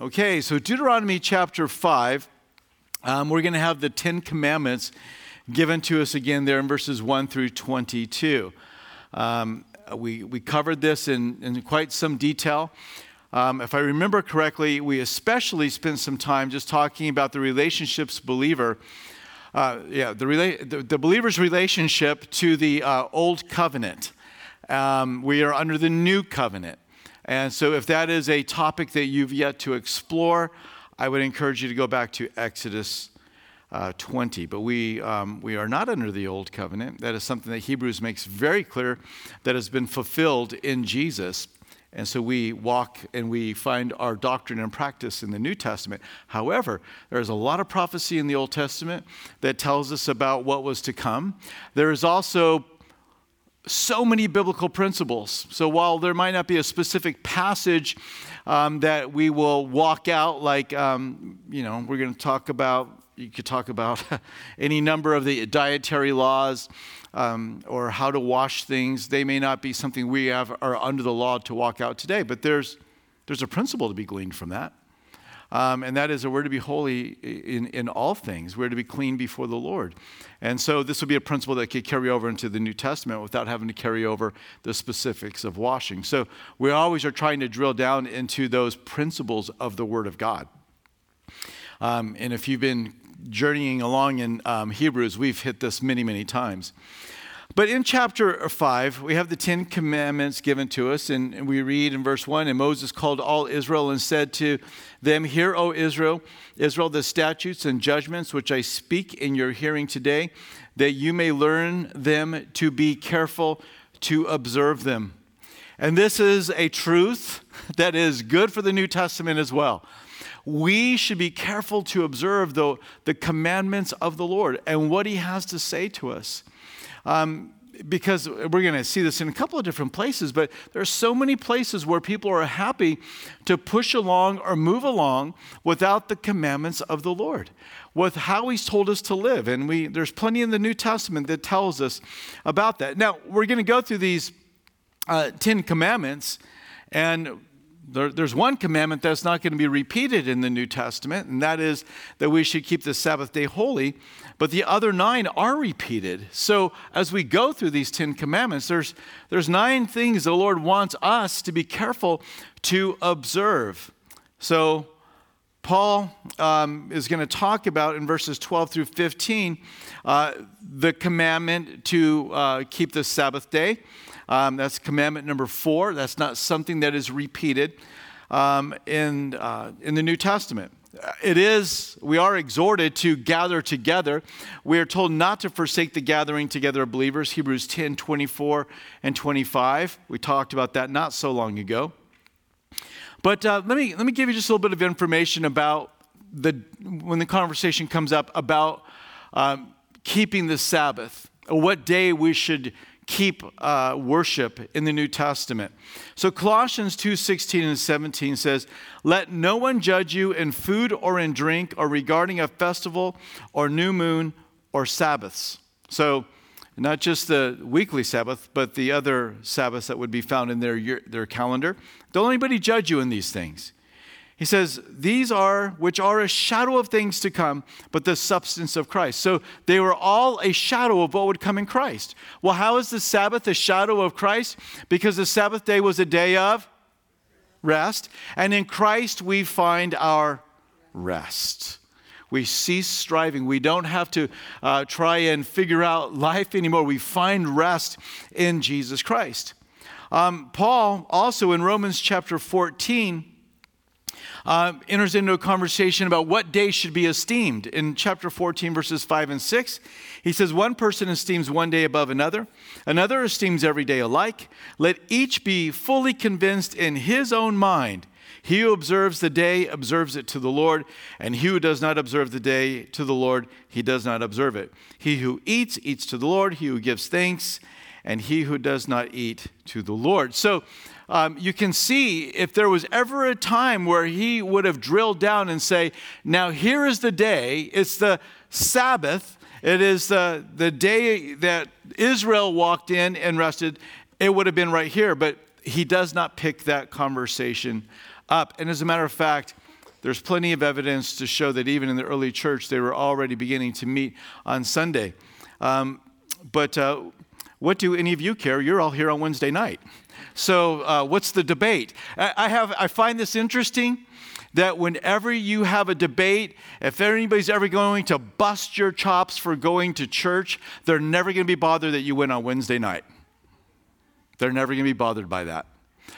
Okay, so Deuteronomy chapter 5, we're going to have the Ten Commandments given to us again there in verses 1 through 22. We covered this in quite some detail. If I remember correctly, we especially spent some time just talking about the relationships believer, the believer's relationship to the old covenant. We are under the new covenant. And so if that is a topic that you've yet to explore, I would encourage you to go back to Exodus 20. But we are not under the old covenant. That is something that Hebrews makes very clear that has been fulfilled in Jesus. And so we walk and we find our doctrine and practice in the New Testament. However, there is a lot of prophecy in the Old Testament that tells us about what was to come. There is also so many biblical principles. So while there might not be a specific passage that we will walk out, like, we're going to talk about, you could talk about any number of the dietary laws or how to wash things. They may not be something we are under the law to walk out today, but there's a principle to be gleaned from that. And that is that we're to be holy in all things. We're to be clean before the Lord. And so this would be a principle that could carry over into the New Testament without having to carry over the specifics of washing. So we always are trying to drill down into those principles of the Word of God. And if you've been journeying along in Hebrews, we've hit this many, many times. But in chapter 5, we have the Ten Commandments given to us, and we read in verse 1, "And Moses called all Israel and said to them, 'Hear, O Israel, the statutes and judgments which I speak in your hearing today, that you may learn them to be careful to observe them.'" And this is a truth that is good for the New Testament as well. We should be careful to observe the commandments of the Lord and what he has to say to us. Because we're going to see this in a couple of different places, but there are so many places where people are happy to push along or move along without the commandments of the Lord, with how he's told us to live. And there's plenty in the New Testament that tells us about that. Now, we're going to go through these 10 commandments, and there's one commandment that's not going to be repeated in the New Testament, and that is that we should keep the Sabbath day holy, but the other 9 are repeated. So as we go through these 10 commandments, there's 9 things the Lord wants us to be careful to observe. So Paul is going to talk about in verses 12 through 15 the commandment to keep the Sabbath day. That's commandment number 4. That's not something that is repeated in the New Testament. It is, we are exhorted to gather together. We are told not to forsake the gathering together of believers, Hebrews 10, 24 and 25. We talked about that not so long ago. But let me give you just a little bit of information about when the conversation comes up about keeping the Sabbath, or what day we should keep worship in the New Testament. So Colossians 2:16 and 17 says, "Let no one judge you in food or in drink or regarding a festival or new moon or Sabbaths." So not just the weekly Sabbath, but the other Sabbaths that would be found in their calendar. "Don't anybody judge you in these things." He says, "These are, which are a shadow of things to come, but the substance of Christ." So they were all a shadow of what would come in Christ. Well, how is the Sabbath a shadow of Christ? Because the Sabbath day was a day of rest. And in Christ, we find our rest. We cease striving. We don't have to try and figure out life anymore. We find rest in Jesus Christ. Paul also in Romans chapter 14 enters into a conversation about what day should be esteemed. In chapter 14, verses 5 and 6, he says, "One person esteems one day above another. Another esteems every day alike. Let each be fully convinced in his own mind. He who observes the day observes it to the Lord, and he who does not observe the day to the Lord, he does not observe it. He who eats, eats to the Lord. He who gives thanks, and he who does not eat, to the Lord." So you can see if there was ever a time where he would have drilled down and say, now here is the day, it's the Sabbath, it is the day that Israel walked in and rested, it would have been right here. But he does not pick that conversation up. And as a matter of fact, There's plenty of evidence to show that even in the early church, they were already beginning to meet on Sunday. But what do any of you care? You're all here on Wednesday night. So what's the debate? I find this interesting that whenever you have a debate, if anybody's ever going to bust your chops for going to church, they're never going to be bothered that you went on Wednesday night. They're never going to be bothered by that.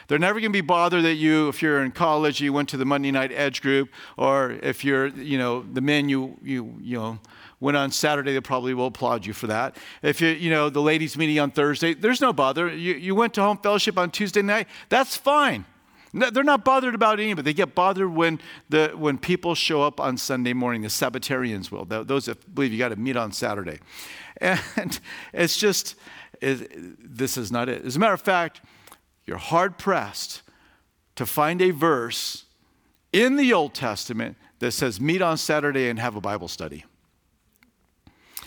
They're never going to be bothered that you, if you're in college, you went to the Monday night edge group, or if you're, the men, you went on Saturday, they probably will applaud you for that. If you, the ladies meeting on Thursday, there's no bother. You went to home fellowship on Tuesday night, that's fine. No, they're not bothered about any of it. They get bothered when people show up on Sunday morning. The Sabbatarians will. Those that believe you got to meet on Saturday, and it's just this is not it. As a matter of fact, you're hard pressed to find a verse in the Old Testament that says meet on Saturday and have a Bible study.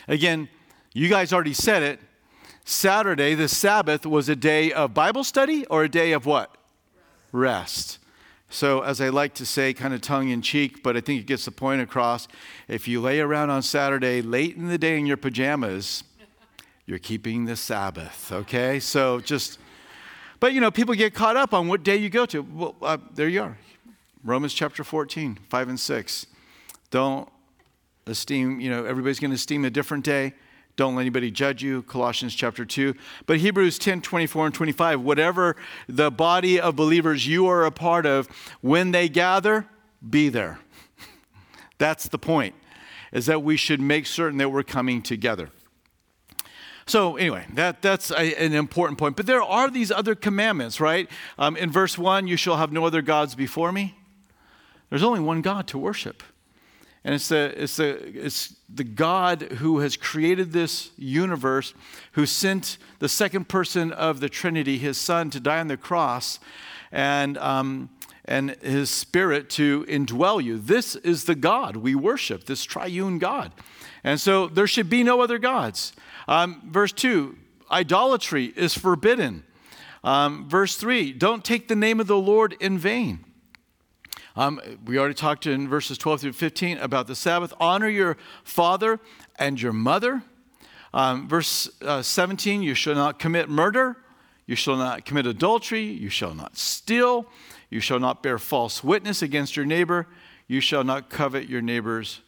Again, you guys already said it. Saturday, the Sabbath, was a day of Bible study or a day of what? Rest. So as I like to say, kind of tongue in cheek, but I think it gets the point across. If you lay around on Saturday late in the day in your pajamas, you're keeping the Sabbath. Okay. So just, but people get caught up on what day you go to. Well, there you are. Romans chapter 14, 5 and 6. Don't esteem, everybody's going to esteem a different day. Don't let anybody judge you, Colossians chapter 2. But Hebrews 10, 24 and 25, whatever the body of believers you are a part of, when they gather, be there. That's the point, is that we should make certain that we're coming together. So anyway, that's an important point. But there are these other commandments, right? In verse 1, you shall have no other gods before me. There's only one God to worship. And it's the God who has created this universe, who sent the second person of the Trinity, his Son, to die on the cross, and his Spirit to indwell you. This is the God we worship, this triune God. And so there should be no other gods. Verse 2, idolatry is forbidden. Verse 3, don't take the name of the Lord in vain. We already talked in verses 12 through 15 about the Sabbath. Honor your father and your mother. Verse 17, you shall not commit murder. You shall not commit adultery. You shall not steal. You shall not bear false witness against your neighbor. You shall not covet your neighbor's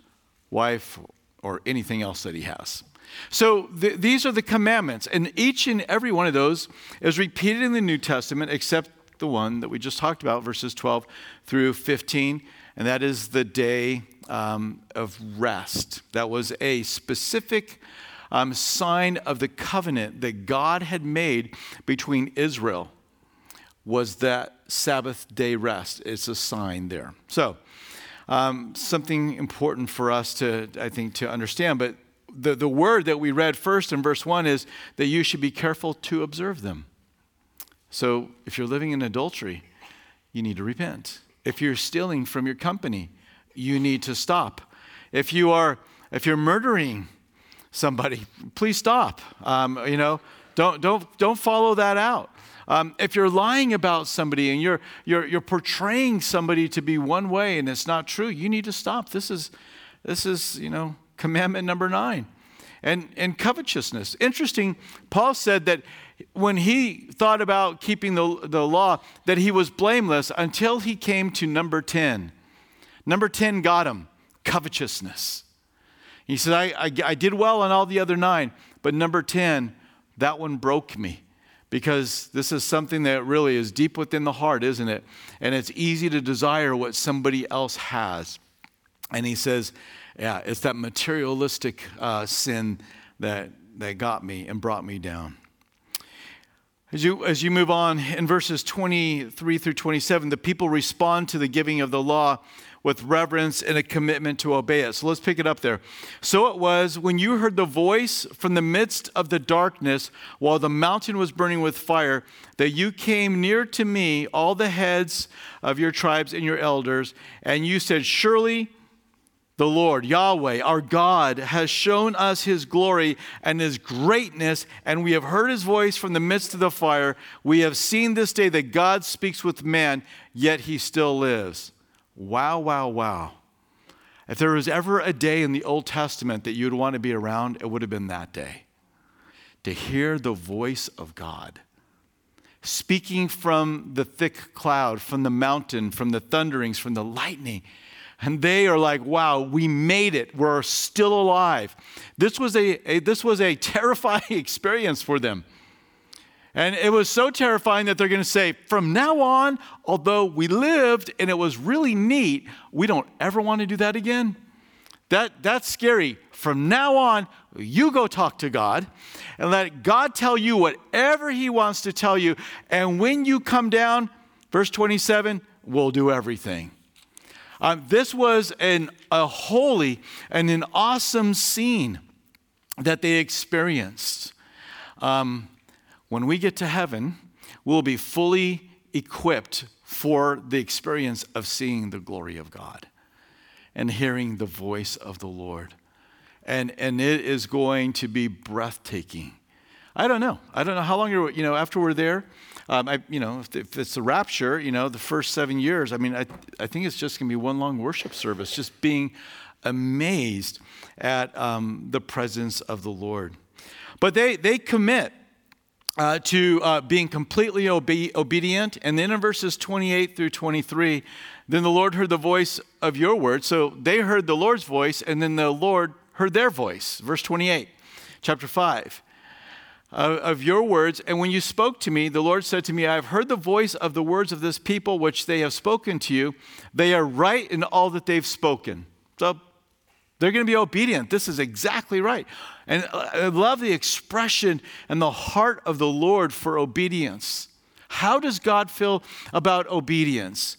wife or anything else that he has. So these are the commandments. And each and every one of those is repeated in the New Testament except the one that we just talked about, verses 12 through 15, and that is the day of rest. That was a specific sign of the covenant that God had made between Israel, was that Sabbath day rest. It's a sign there. So something important for us to, I think, to understand, but the word that we read first in verse 1 is that you should be careful to observe them. So if you're living in adultery, you need to repent. If you're stealing from your company, you need to stop. If you're murdering somebody, please stop. Don't follow that out. If you're lying about somebody and you're portraying somebody to be one way and it's not true, you need to stop. This is commandment number 9. And covetousness. Interesting, Paul said that when he thought about keeping the law, that he was blameless until he came to number 10. Number 10 got him, covetousness. He said, I did well on all the other 9, but number 10, that one broke me. Because this is something that really is deep within the heart, isn't it? And it's easy to desire what somebody else has. And he says, yeah, it's that materialistic sin that got me and brought me down. As you move on, in verses 23 through 27, the people respond to the giving of the law with reverence and a commitment to obey it. So let's pick it up there. So it was when you heard the voice from the midst of the darkness while the mountain was burning with fire, that you came near to me, all the heads of your tribes and your elders, and you said, surely the Lord, Yahweh, our God, has shown us his glory and his greatness, and we have heard his voice from the midst of the fire. We have seen this day that God speaks with man, yet he still lives. Wow, wow, wow. If there was ever a day in the Old Testament that you'd want to be around, it would have been that day. To hear the voice of God speaking from the thick cloud, from the mountain, from the thunderings, from the lightning. And they are like, wow, we made it. We're still alive. This was a terrifying experience for them. And it was so terrifying that they're going to say, from now on, although we lived and it was really neat, we don't ever want to do that again. That's scary. From now on, you go talk to God and let God tell you whatever he wants to tell you. And when you come down, verse 27, we'll do everything. This was a holy and an awesome scene that they experienced. When we get to heaven, we'll be fully equipped for the experience of seeing the glory of God and hearing the voice of the Lord. And it is going to be breathtaking. I don't know how long you're, after we're there. If it's the rapture, the first 7 years, I think it's just going to be one long worship service, just being amazed at the presence of the Lord. But they commit to being completely obedient. And then in verses 28 through 23, then the Lord heard the voice of your word. So they heard the Lord's voice, and then the Lord heard their voice. Verse 28, chapter 5, of your words. And when you spoke to me, the Lord said to me, I have heard the voice of the words of this people, which they have spoken to you. They are right in all that they've spoken. So they're going to be obedient. This is exactly right. And I love the expression and the heart of the Lord for obedience. How does God feel about obedience?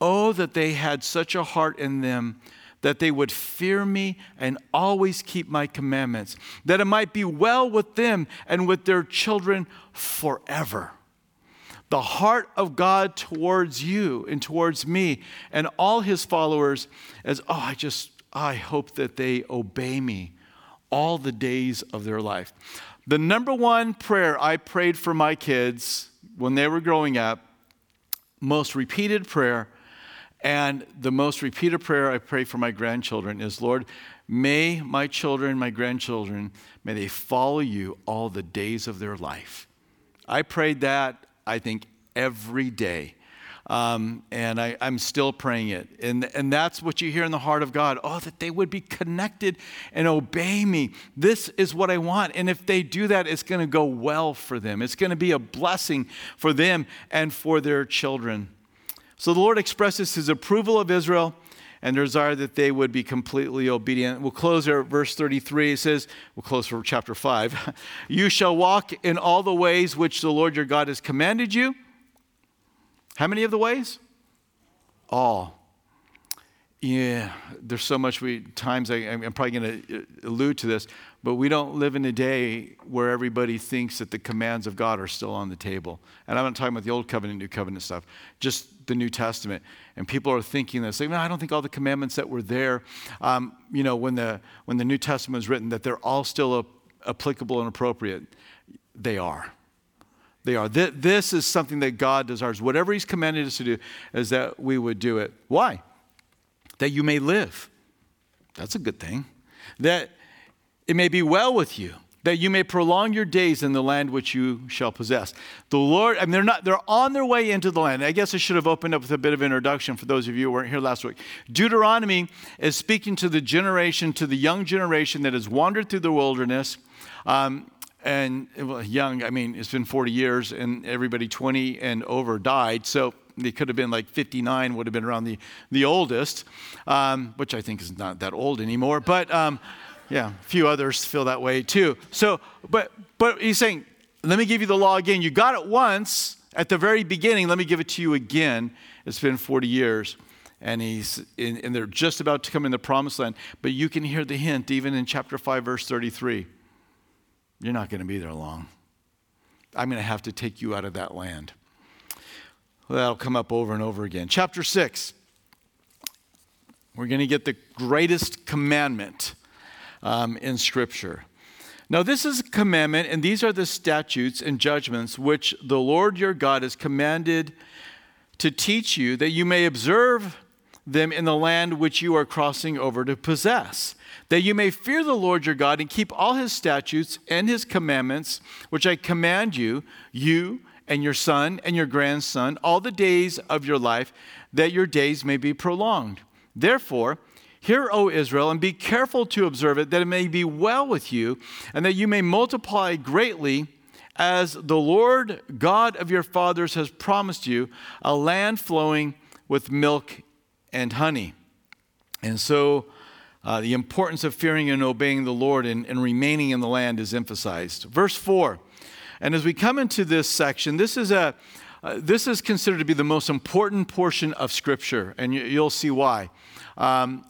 Oh, that they had such a heart in them that they would fear me and always keep my commandments, that it might be well with them and with their children forever. The heart of God towards you and towards me and all his followers is, I hope that they obey me all the days of their life. The number one prayer I prayed for my kids when they were growing up, most repeated prayer, and the most repeated prayer I pray for my grandchildren is, Lord, may my children, my grandchildren, may they follow you all the days of their life. I prayed that, I think, every day. And I'm still praying it. And that's what you hear in the heart of God. Oh, that they would be connected and obey me. This is what I want. And if they do that, it's going to go well for them. It's going to be a blessing for them and for their children. So the Lord expresses his approval of Israel and desire that they would be completely obedient. We'll close there at verse 33. It says, we'll close for chapter 5. You shall walk in all the ways which the Lord your God has commanded you. How many of the ways? All. Yeah, there's so much times I'm probably going to allude to this, but we don't live in a day where everybody thinks that the commands of God are still on the table. And I'm not talking about the Old Covenant, New Covenant stuff, just the New Testament. And people are thinking this, like, no, I don't think all the commandments that were there, when the New Testament was written, that they're all still applicable and appropriate. They are. They are. This is something that God desires. Whatever he's commanded us to do is that we would do it. Why? That you may live. That's a good thing. That it may be well with you. That you may prolong your days in the land which you shall possess. The Lord, they're on their way into the land. I guess I should have opened up with a bit of introduction for those of you who weren't here last week. Deuteronomy is speaking to the young generation that has wandered through the wilderness. And young, it's been 40 years and everybody 20 and over died. So they could have been like 59 would have been around the oldest, which I think is not that old anymore. But a few others feel that way too. So, but he's saying, let me give you the law again. You got it once at the very beginning. Let me give it to you again. It's been 40 years. And they're just about to come in the promised land. But you can hear the hint even in chapter 5, verse 33. You're not going to be there long. I'm going to have to take you out of that land. Well, that'll come up over and over again. Chapter 6. We're going to get the greatest commandment in Scripture. Now, this is a commandment, and these are the statutes and judgments which the Lord your God has commanded to teach you, that you may observe them in the land which you are crossing over to possess, that you may fear the Lord your God and keep all his statutes and his commandments, which I command you, you and your son and your grandson, all the days of your life, that your days may be prolonged. Therefore, hear, O Israel, and be careful to observe it, that it may be well with you, and that you may multiply greatly, as the Lord God of your fathers has promised you, a land flowing with milk and honey. And so the importance of fearing and obeying the Lord and remaining in the land is emphasized. Verse 4. And as we come into this section, this is considered to be the most important portion of Scripture, and you'll see why.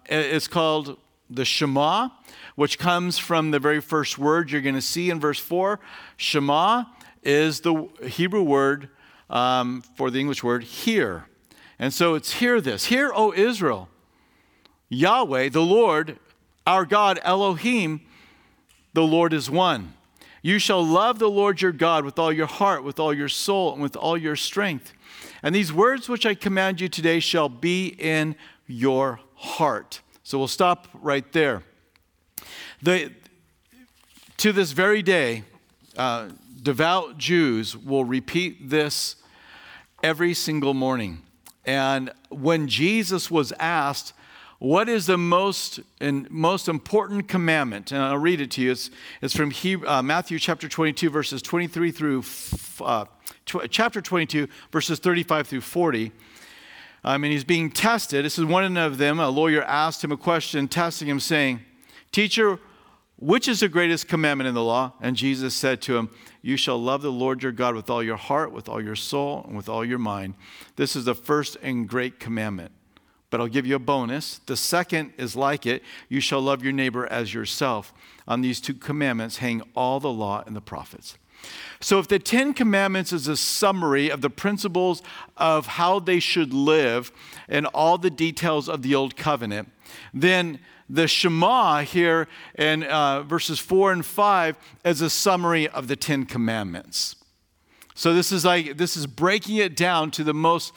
It's called the Shema, which comes from the very first word you're going to see in verse 4. Shema is the Hebrew word for the English word hear. And so it's hear this. Hear, O Israel, Yahweh, the Lord, our God, Elohim, the Lord is one. You shall love the Lord your God with all your heart, with all your soul, and with all your strength. And these words which I command you today shall be in your heart. So we'll stop right there. To this very day, devout Jews will repeat this every single morning. And when Jesus was asked, what is the most important commandment? And I'll read it to you. It's from Matthew chapter 22, verses 23 through chapter 22, verses 35 through 40. And he's being tested. This is one of them. A lawyer asked him a question, testing him, saying, "Teacher, which is the greatest commandment in the law?" And Jesus said to him, "You shall love the Lord your God with all your heart, with all your soul, and with all your mind. This is the first and great commandment. But I'll give you a bonus. The second is like it. You shall love your neighbor as yourself. On these two commandments hang all the law and the prophets." So if the Ten Commandments is a summary of the principles of how they should live and all the details of the Old Covenant, then the Shema here in verses 4 and 5 is a summary of the Ten Commandments. So this is breaking it down to the most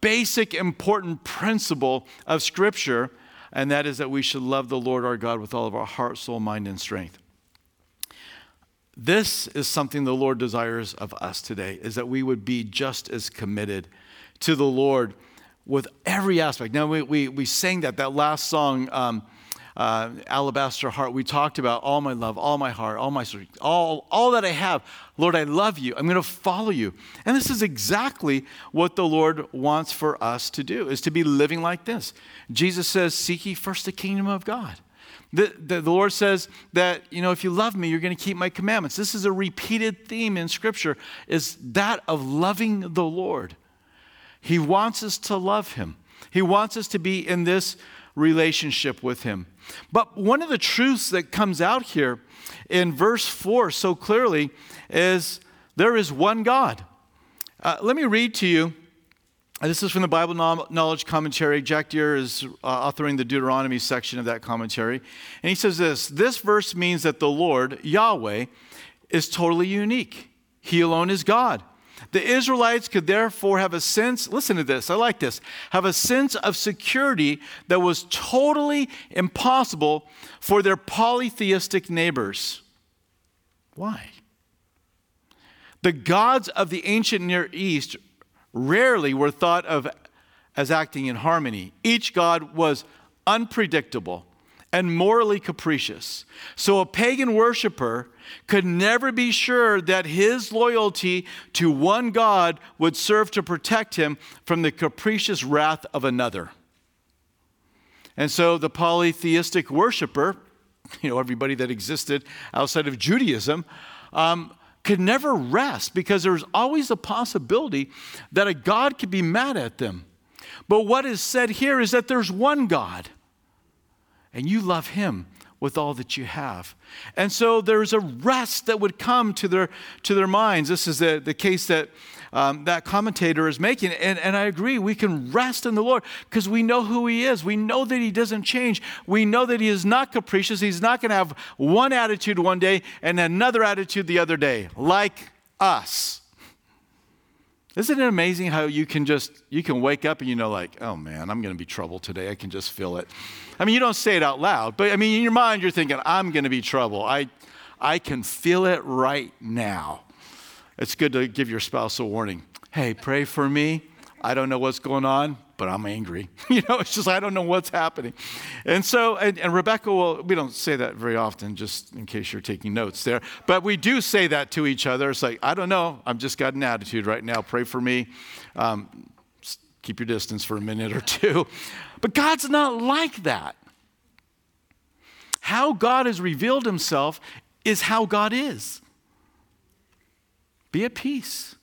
basic, important principle of Scripture, and that is that we should love the Lord our God with all of our heart, soul, mind, and strength. This is something the Lord desires of us today, is that we would be just as committed to the Lord with every aspect. Now, we sang that last song, Alabaster Heart. We talked about all my love, all my heart, all my strength, all that I have. Lord, I love you. I'm going to follow you. And this is exactly what the Lord wants for us to do, is to be living like this. Jesus says, "Seek ye first the kingdom of God." The Lord says that, if you love me, you're going to keep my commandments. This is a repeated theme in Scripture, is that of loving the Lord. He wants us to love him. He wants us to be in this relationship with him. But one of the truths that comes out here in verse 4 so clearly is there is one God. Let me read to you. This is from the Bible Knowledge Commentary. Jack Deere is authoring the Deuteronomy section of that commentary. And he says this: "This verse means that the Lord, Yahweh, is totally unique. He alone is God. The Israelites could therefore have a sense," listen to this, I like this, "have a sense of security that was totally impossible for their polytheistic neighbors." Why? The gods of the ancient Near East rarely were thought of as acting in harmony. Each god was unpredictable and morally capricious. So a pagan worshiper could never be sure that his loyalty to one god would serve to protect him from the capricious wrath of another. And so the polytheistic worshiper, everybody that existed outside of Judaism, could never rest because there was always the possibility that a god could be mad at them. But what is said here is that there's one God, and you love him with all that you have. And so there's a rest that would come to their minds. This is the case that that commentator is making. And I agree, we can rest in the Lord because we know who he is. We know that he doesn't change. We know that he is not capricious. He's not going to have one attitude one day and another attitude the other day, like us. Isn't it amazing how you can wake up and you know, like, oh man, I'm going to be trouble today. I can just feel it. I mean, you don't say it out loud, but I mean, in your mind, you're thinking, I'm going to be trouble. I can feel it right now. It's good to give your spouse a warning. Hey, pray for me. I don't know what's going on, but I'm angry. You know, it's just, I don't know what's happening. And so, and Rebecca will, we don't say that very often, just in case you're taking notes there, but we do say that to each other. It's like, I don't know. I've just got an attitude right now. Pray for me. Keep your distance for a minute or two. But God's not like that. How God has revealed himself is how God is. Be at peace.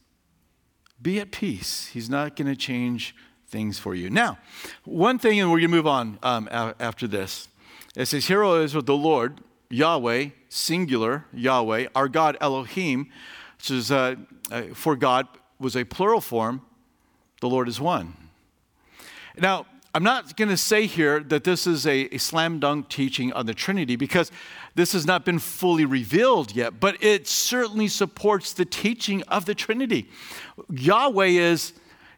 Be at peace. He's not going to change things for you. Now, one thing, and we're going to move on after this. It says, "Hear, O Israel, the Lord, Yahweh, singular, Yahweh, our God Elohim," which is for God was a plural form, the Lord is one. Now, I'm not going to say here that this is a slam dunk teaching on the Trinity, because this has not been fully revealed yet, but it certainly supports the teaching of the Trinity. Yahweh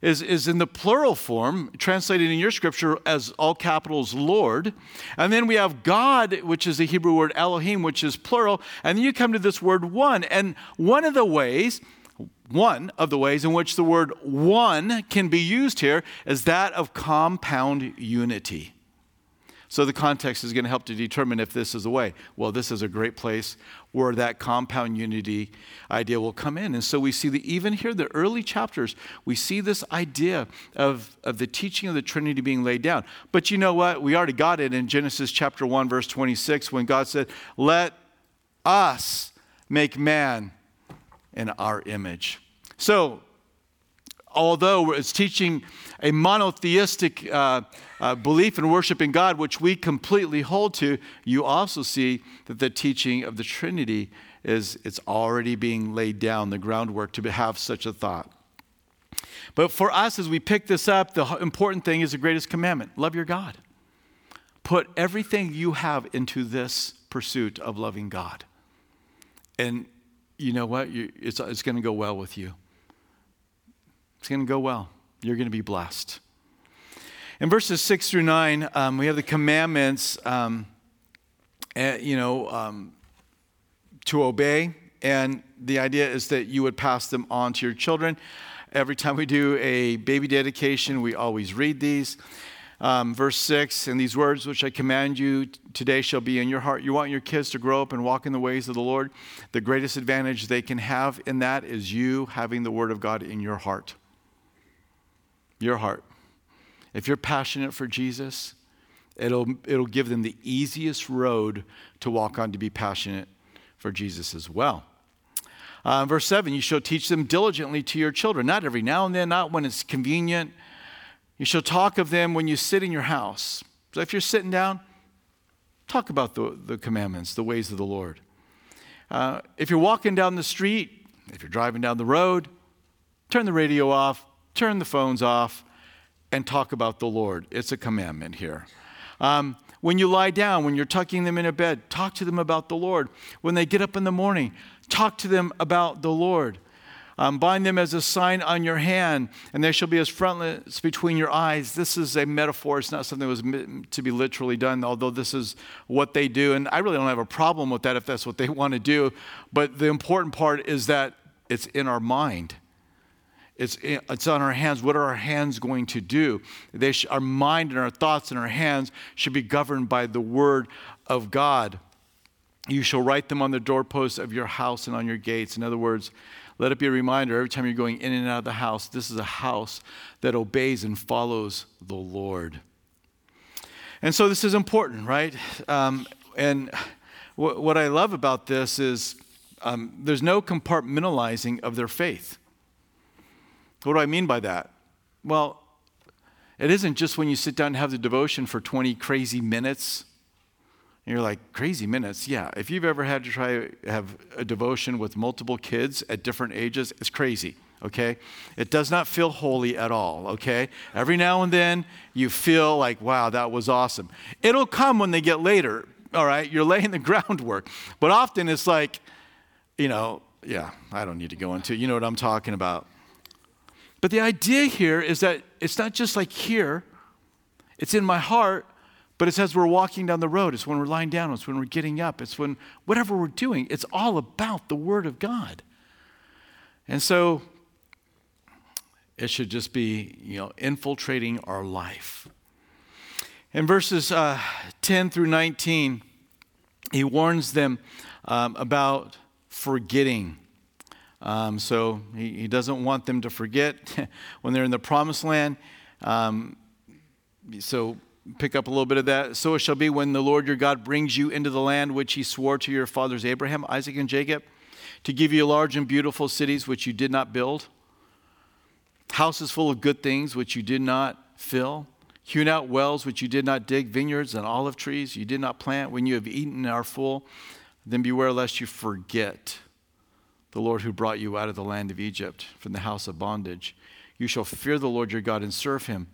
is in the plural form, translated in your scripture as all capitals Lord. And then we have God, which is the Hebrew word Elohim, which is plural. And then you come to this word one. And one of the ways in which the word one can be used here is that of compound unity. So the context is going to help to determine if this is the way. Well, this is a great place where that compound unity idea will come in. And so we see that even here, the early chapters, we see this idea of the teaching of the Trinity being laid down. But you know what? We already got it in Genesis chapter 1, verse 26, when God said, "Let us make man in our image." So although it's teaching a monotheistic belief and worship in God, which we completely hold to, you also see that the teaching of the Trinity it's already being laid down, the groundwork to have such a thought. But for us, as we pick this up, the important thing is the greatest commandment: love your God. Put everything you have into this pursuit of loving God. And you know what? It's going to go well with you. It's going to go well. You're going to be blessed. In verses 6-9, we have the commandments, to obey. And the idea is that you would pass them on to your children. Every time we do a baby dedication, we always read these. Verse 6, "And these words which I command you today shall be in your heart." You want your kids to grow up and walk in the ways of the Lord. The greatest advantage they can have in that is you having the Word of God in your heart. Your heart. If you're passionate for Jesus, it'll give them the easiest road to walk on to be passionate for Jesus as well. Verse 7, "You shall teach them diligently to your children." Not every now and then, not when it's convenient. "You shall talk of them when you sit in your house." So if you're sitting down, talk about the commandments, the ways of the Lord. If you're walking down the street, if you're driving down the road, turn the radio off, turn the phones off, and talk about the Lord. It's a commandment here. When you lie down, when you're tucking them in a bed, talk to them about the Lord. When they get up in the morning, talk to them about the Lord. Bind them as a sign on your hand, and they shall be as frontlets between your eyes. This is a metaphor. It's not something that was meant to be literally done, although this is what they do. And I really don't have a problem with that if that's what they want to do. But the important part is that it's in our mind. It's on our hands. What are our hands going to do? Our mind and our thoughts and our hands should be governed by the Word of God. "You shall write them on the doorposts of your house and on your gates." In other words, let it be a reminder every time you're going in and out of the house, this is a house that obeys and follows the Lord. And so this is important, right? What I love about this is there's no compartmentalizing of their faith. What do I mean by that? Well, it isn't just when you sit down and have the devotion for 20 crazy minutes. You're like, crazy minutes? Yeah. If you've ever had to have a devotion with multiple kids at different ages, it's crazy, okay? It does not feel holy at all, okay? Every now and then, you feel like, wow, that was awesome. It'll come when they get later, all right? You're laying the groundwork. But often it's like, I don't need to go into it. You know what I'm talking about. But the idea here is that it's not just like here. It's in my heart, but it's as we're walking down the road. It's when we're lying down. It's when we're getting up. It's when whatever we're doing, it's all about the Word of God. And so it should just be, infiltrating our life. In verses 10 through 19, he warns them about forgetting. So he doesn't want them to forget when they're in the promised land. So pick up a little bit of that. So it shall be when the Lord your God brings you into the land which he swore to your fathers Abraham, Isaac, and Jacob, to give you large and beautiful cities which you did not build, houses full of good things which you did not fill, hewn out wells which you did not dig, vineyards and olive trees you did not plant. When you have eaten and are full, then beware lest you forget the Lord who brought you out of the land of Egypt from the house of bondage. You shall fear the Lord your God and serve him,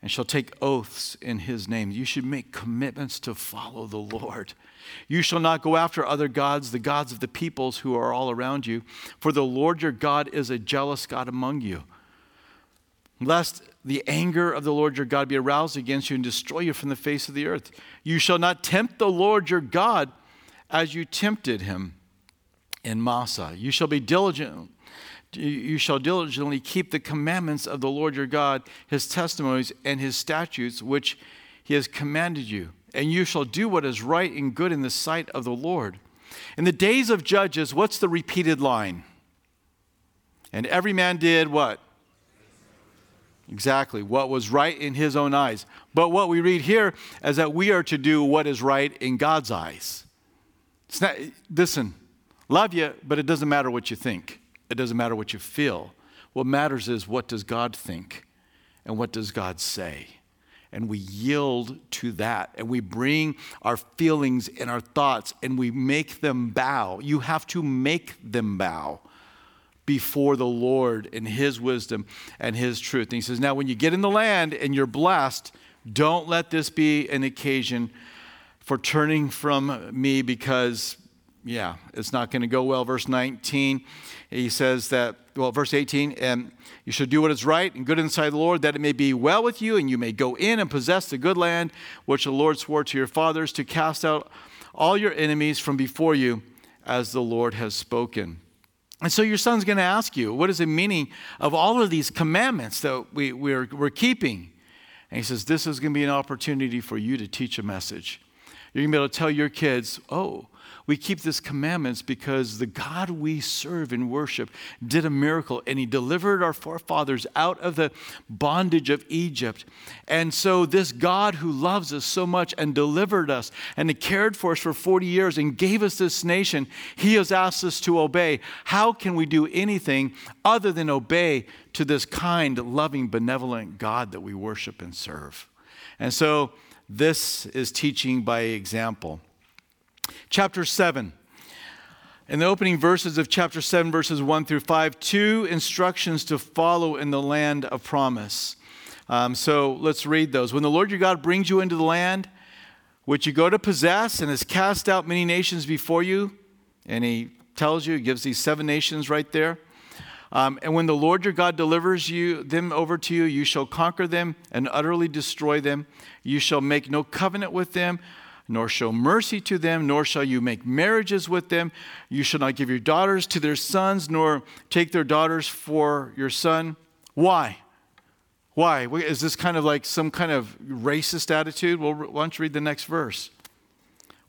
and shall take oaths in his name. You should make commitments to follow the Lord. You shall not go after other gods, the gods of the peoples who are all around you. For the Lord your God is a jealous God among you. Lest the anger of the Lord your God be aroused against you and destroy you from the face of the earth. You shall not tempt the Lord your God as you tempted him in Massah. You shall be diligent. You shall diligently keep the commandments of the Lord your God, his testimonies and his statutes, which he has commanded you. And you shall do what is right and good in the sight of the Lord. In the days of Judges, what's the repeated line? And every man did what? Exactly, what was right in his own eyes. But what we read here is that we are to do what is right in God's eyes. It's not, listen, love you, but it doesn't matter what you think. It doesn't matter what you feel. What matters is what does God think and what does God say? And we yield to that and we bring our feelings and our thoughts and we make them bow. You have to make them bow before the Lord and his wisdom and his truth. And he says, now when you get in the land and you're blessed, don't let this be an occasion for turning from me because it's not going to go well. Verse 19, he says that, verse 18, and you should do what is right and good in the sight of the Lord, that it may be well with you, and you may go in and possess the good land, which the Lord swore to your fathers, to cast out all your enemies from before you, as the Lord has spoken. And so your son's going to ask you, what is the meaning of all of these commandments that we're keeping? And he says, this is going to be an opportunity for you to teach a message. You're going to be able to tell your kids, we keep these commandments because the God we serve and worship did a miracle, and he delivered our forefathers out of the bondage of Egypt. And so this God who loves us so much and delivered us and cared for us for 40 years and gave us this nation, he has asked us to obey. How can we do anything other than obey to this kind, loving, benevolent God that we worship and serve? And so this is teaching by example. Chapter 7, in the opening verses of chapter 7, verses 1 through 5, two instructions to follow in the land of promise. So let's read those. When the Lord your God brings you into the land, which you go to possess, and has cast out many nations before you, and he tells you, he gives these seven nations right there. And when the Lord your God delivers them over to you, you shall conquer them and utterly destroy them. You shall make no covenant with them, nor show mercy to them, nor shall you make marriages with them. You shall not give your daughters to their sons, nor take their daughters for your son. Why? Is this kind of like some kind of racist attitude? Well, why don't you read the next verse?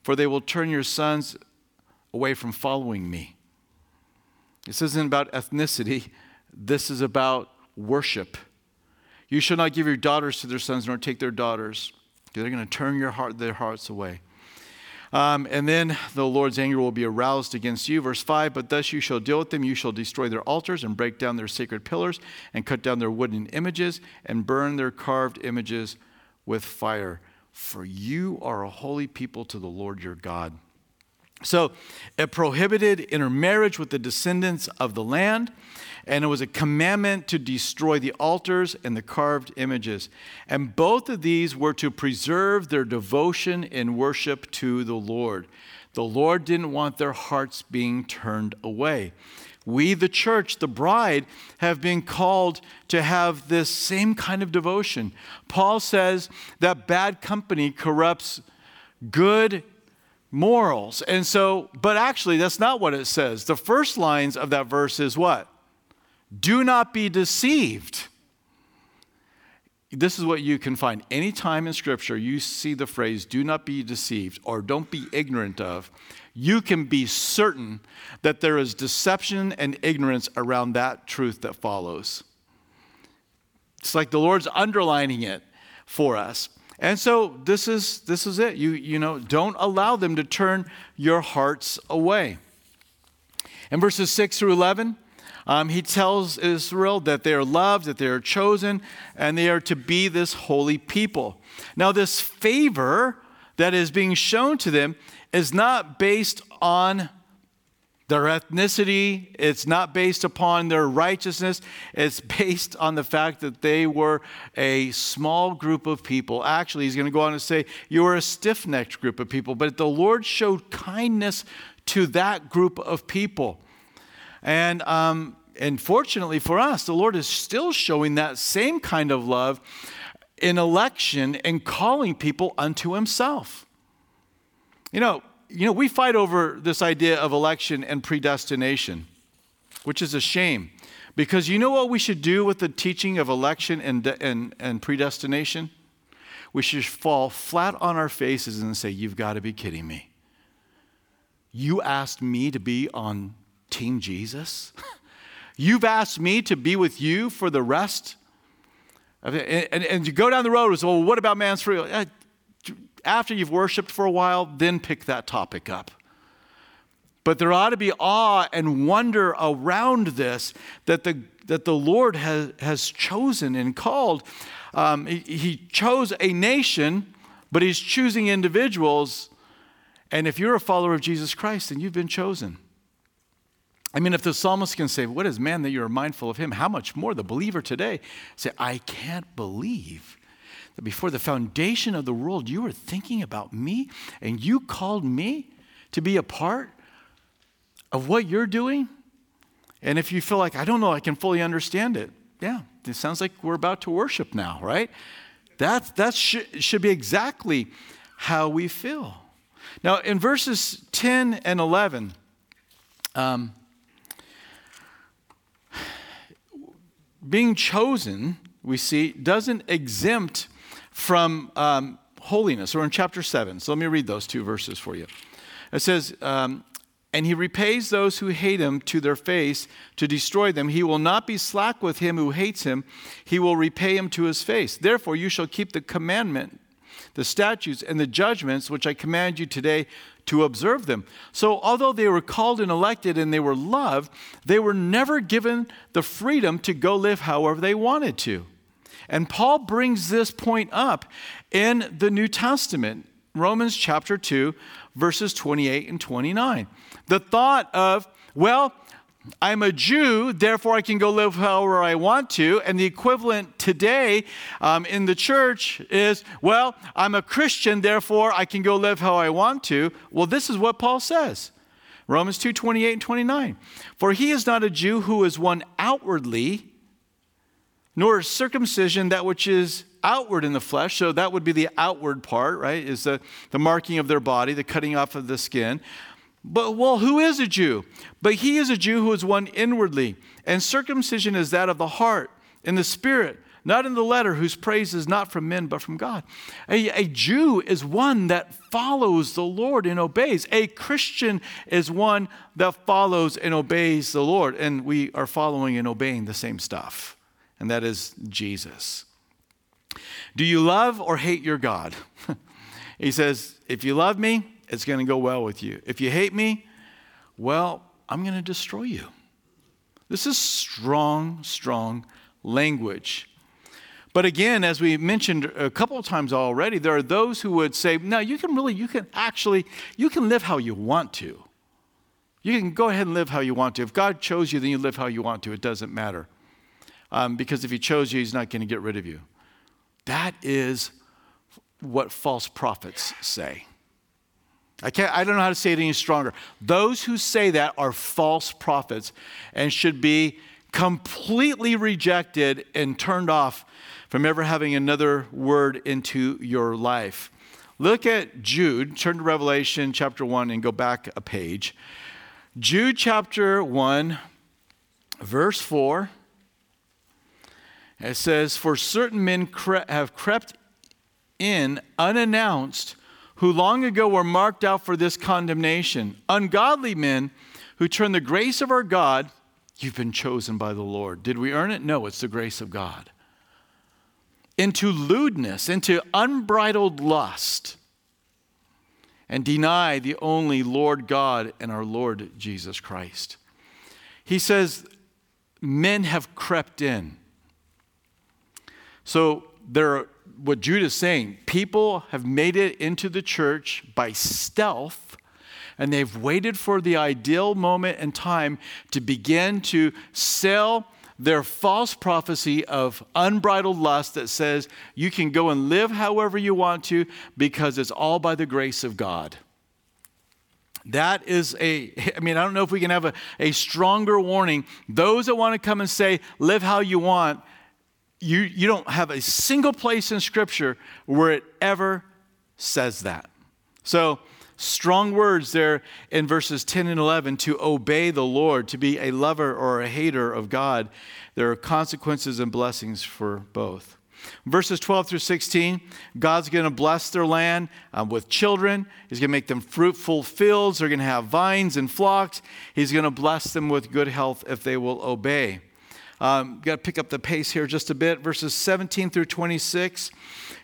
For they will turn your sons away from following me. This isn't about ethnicity. This is about worship. You shall not give your daughters to their sons, nor take their daughters. They're going to turn their hearts away. And then the Lord's anger will be aroused against you. Verse 5, but thus you shall deal with them. You shall destroy their altars and break down their sacred pillars and cut down their wooden images and burn their carved images with fire. For you are a holy people to the Lord your God. So it prohibited intermarriage with the descendants of the land, and it was a commandment to destroy the altars and the carved images. And both of these were to preserve their devotion and worship to the Lord. The Lord didn't want their hearts being turned away. We, the church, the bride, have been called to have this same kind of devotion. Paul says that bad company corrupts good morals. And so, but actually, that's not what it says. The first lines of that verse is what? Do not be deceived. This is what you can find. Anytime in Scripture you see the phrase, do not be deceived or don't be ignorant of, you can be certain that there is deception and ignorance around that truth that follows. It's like the Lord's underlining it for us. And so this is it. You know, don't allow them to turn your hearts away. In verses 6 through 11, he tells Israel that they are loved, that they are chosen, and they are to be this holy people. Now, this favor that is being shown to them is not based on their ethnicity. It's not based upon their righteousness. It's based on the fact that they were a small group of people. Actually, he's going to go on to say, you were a stiff-necked group of people. But the Lord showed kindness to that group of people. And fortunately for us, the Lord is still showing that same kind of love in election and calling people unto himself. You know, we fight over this idea of election and predestination, which is a shame. Because you know what we should do with the teaching of election and predestination? We should fall flat on our faces and say, you've got to be kidding me. You asked me to be on Team Jesus? You've asked me to be with you for the rest? And you go down the road and say, well, what about man's free will? After you've worshiped for a while, then pick that topic up. But there ought to be awe and wonder around this, that the Lord has chosen and called. He chose a nation, but he's choosing individuals. And if you're a follower of Jesus Christ, then you've been chosen. I mean, if the psalmist can say, what is man that you are mindful of him? How much more the believer today? Say, I can't believe that before the foundation of the world, you were thinking about me and you called me to be a part of what you're doing. And if you feel like, I don't know, I can fully understand it. Yeah, it sounds like we're about to worship now, right? That should be exactly how we feel. Now, in verses 10 and 11, being chosen, we see, doesn't exempt from holiness. We're in chapter 7. So let me read those two verses for you. It says, and he repays those who hate him to their face to destroy them. He will not be slack with him who hates him. He will repay him to his face. Therefore, you shall keep the commandment, the statutes, and the judgments which I command you today to observe them. So although they were called and elected and they were loved, they were never given the freedom to go live however they wanted to. And Paul brings this point up in the New Testament, Romans chapter 2, verses 28 and 29. The thought of, well, I'm a Jew, therefore I can go live however I want to. And the equivalent today in the church is, well, I'm a Christian, therefore I can go live how I want to. Well, this is what Paul says. Romans 2, 28 and 29. For he is not a Jew who is one outwardly, nor is circumcision that which is outward in the flesh. So that would be the outward part, right? Is the marking of their body, the cutting off of the skin. But, well, who is a Jew? But he is a Jew who is one inwardly. And circumcision is that of the heart, in the spirit, not in the letter, whose praise is not from men, but from God. A Jew is one that follows the Lord and obeys. A Christian is one that follows and obeys the Lord. And we are following and obeying the same stuff. And that is Jesus. Do you love or hate your God? He says, if you love me, it's going to go well with you. If you hate me, well, I'm going to destroy you. This is strong, strong language. But again, as we mentioned a couple of times already, there are those who would say, no, you can live how you want to. You can go ahead and live how you want to. If God chose you, then you live how you want to. It doesn't matter. Because if he chose you, he's not going to get rid of you. That is what false prophets say. I don't know how to say it any stronger. Those who say that are false prophets and should be completely rejected and turned off from ever having another word into your life. Look at Jude. Turn to Revelation chapter 1 and go back a page. Jude chapter 1, verse 4. It says, "For certain men have crept in unannounced, who long ago were marked out for this condemnation. Ungodly men who turn the grace of our God." You've been chosen by the Lord. Did we earn it? No, it's the grace of God. "Into lewdness, into unbridled lust, and deny the only Lord God and our Lord Jesus Christ." He says, men have crept in. So there are, what Jude is saying, people have made it into the church by stealth, and they've waited for the ideal moment and time to begin to sell their false prophecy of unbridled lust that says you can go and live however you want to because it's all by the grace of God. That is I don't know if we can have a stronger warning. Those that want to come and say, live how you want, you don't have a single place in Scripture where it ever says that. So strong words there in verses 10 and 11, to obey the Lord, to be a lover or a hater of God. There are consequences and blessings for both. Verses 12 through 16, God's going to bless their land with children. He's going to make them fruitful fields. They're going to have vines and flocks. He's going to bless them with good health if they will obey. Got to pick up the pace here just a bit. Verses 17 through 26,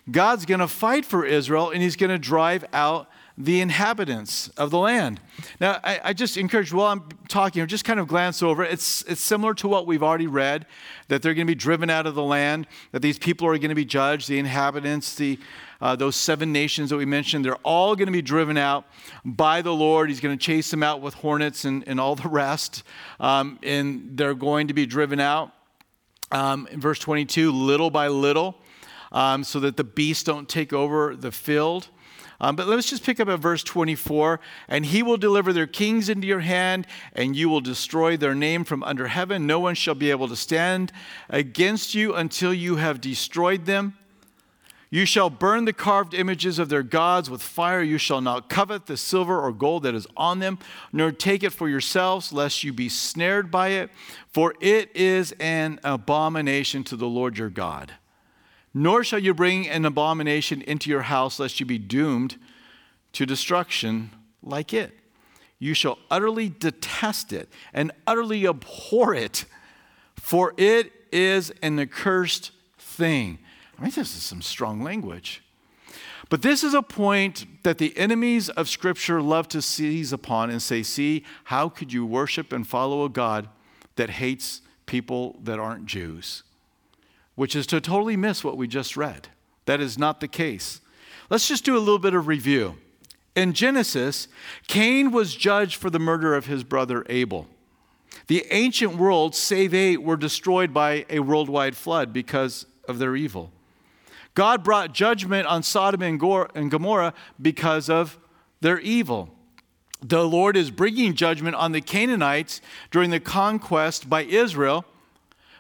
God's going to fight for Israel, and he's going to drive out the inhabitants of the land. Now, I just encourage, while I'm talking, just kind of glance over. It's similar to what we've already read, that they're going to be driven out of the land, that these people are going to be judged, the inhabitants, those seven nations that we mentioned, they're all going to be driven out by the Lord. He's going to chase them out with hornets and all the rest, and they're going to be driven out. In verse 22, little by little, so that the beasts don't take over the field. But let's just pick up at verse 24. "And he will deliver their kings into your hand, and you will destroy their name from under heaven. No one shall be able to stand against you until you have destroyed them. You shall burn the carved images of their gods with fire. You shall not covet the silver or gold that is on them, nor take it for yourselves, lest you be snared by it. For it is an abomination to the Lord your God. Nor shall you bring an abomination into your house, lest you be doomed to destruction like it. You shall utterly detest it and utterly abhor it, for it is an accursed thing." I mean, this is some strong language. But this is a point that the enemies of Scripture love to seize upon and say, see, how could you worship and follow a God that hates people that aren't Jews? Which is to totally miss what we just read. That is not the case. Let's just do a little bit of review. In Genesis, Cain was judged for the murder of his brother Abel. The ancient world, save eight, were destroyed by a worldwide flood because of their evil. God brought judgment on Sodom and Gomorrah because of their evil. The Lord is bringing judgment on the Canaanites during the conquest by Israel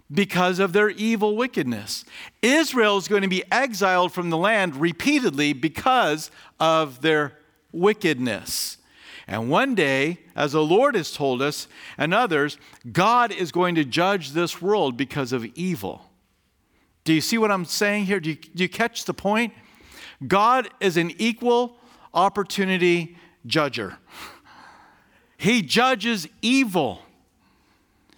because of their evil wickedness. Israel is going to be exiled from the land repeatedly because of their wickedness. And one day, as the Lord has told us and others, God is going to judge this world because of evil. Do you see what I'm saying here? Do you catch the point? God is an equal opportunity judger. He judges evil.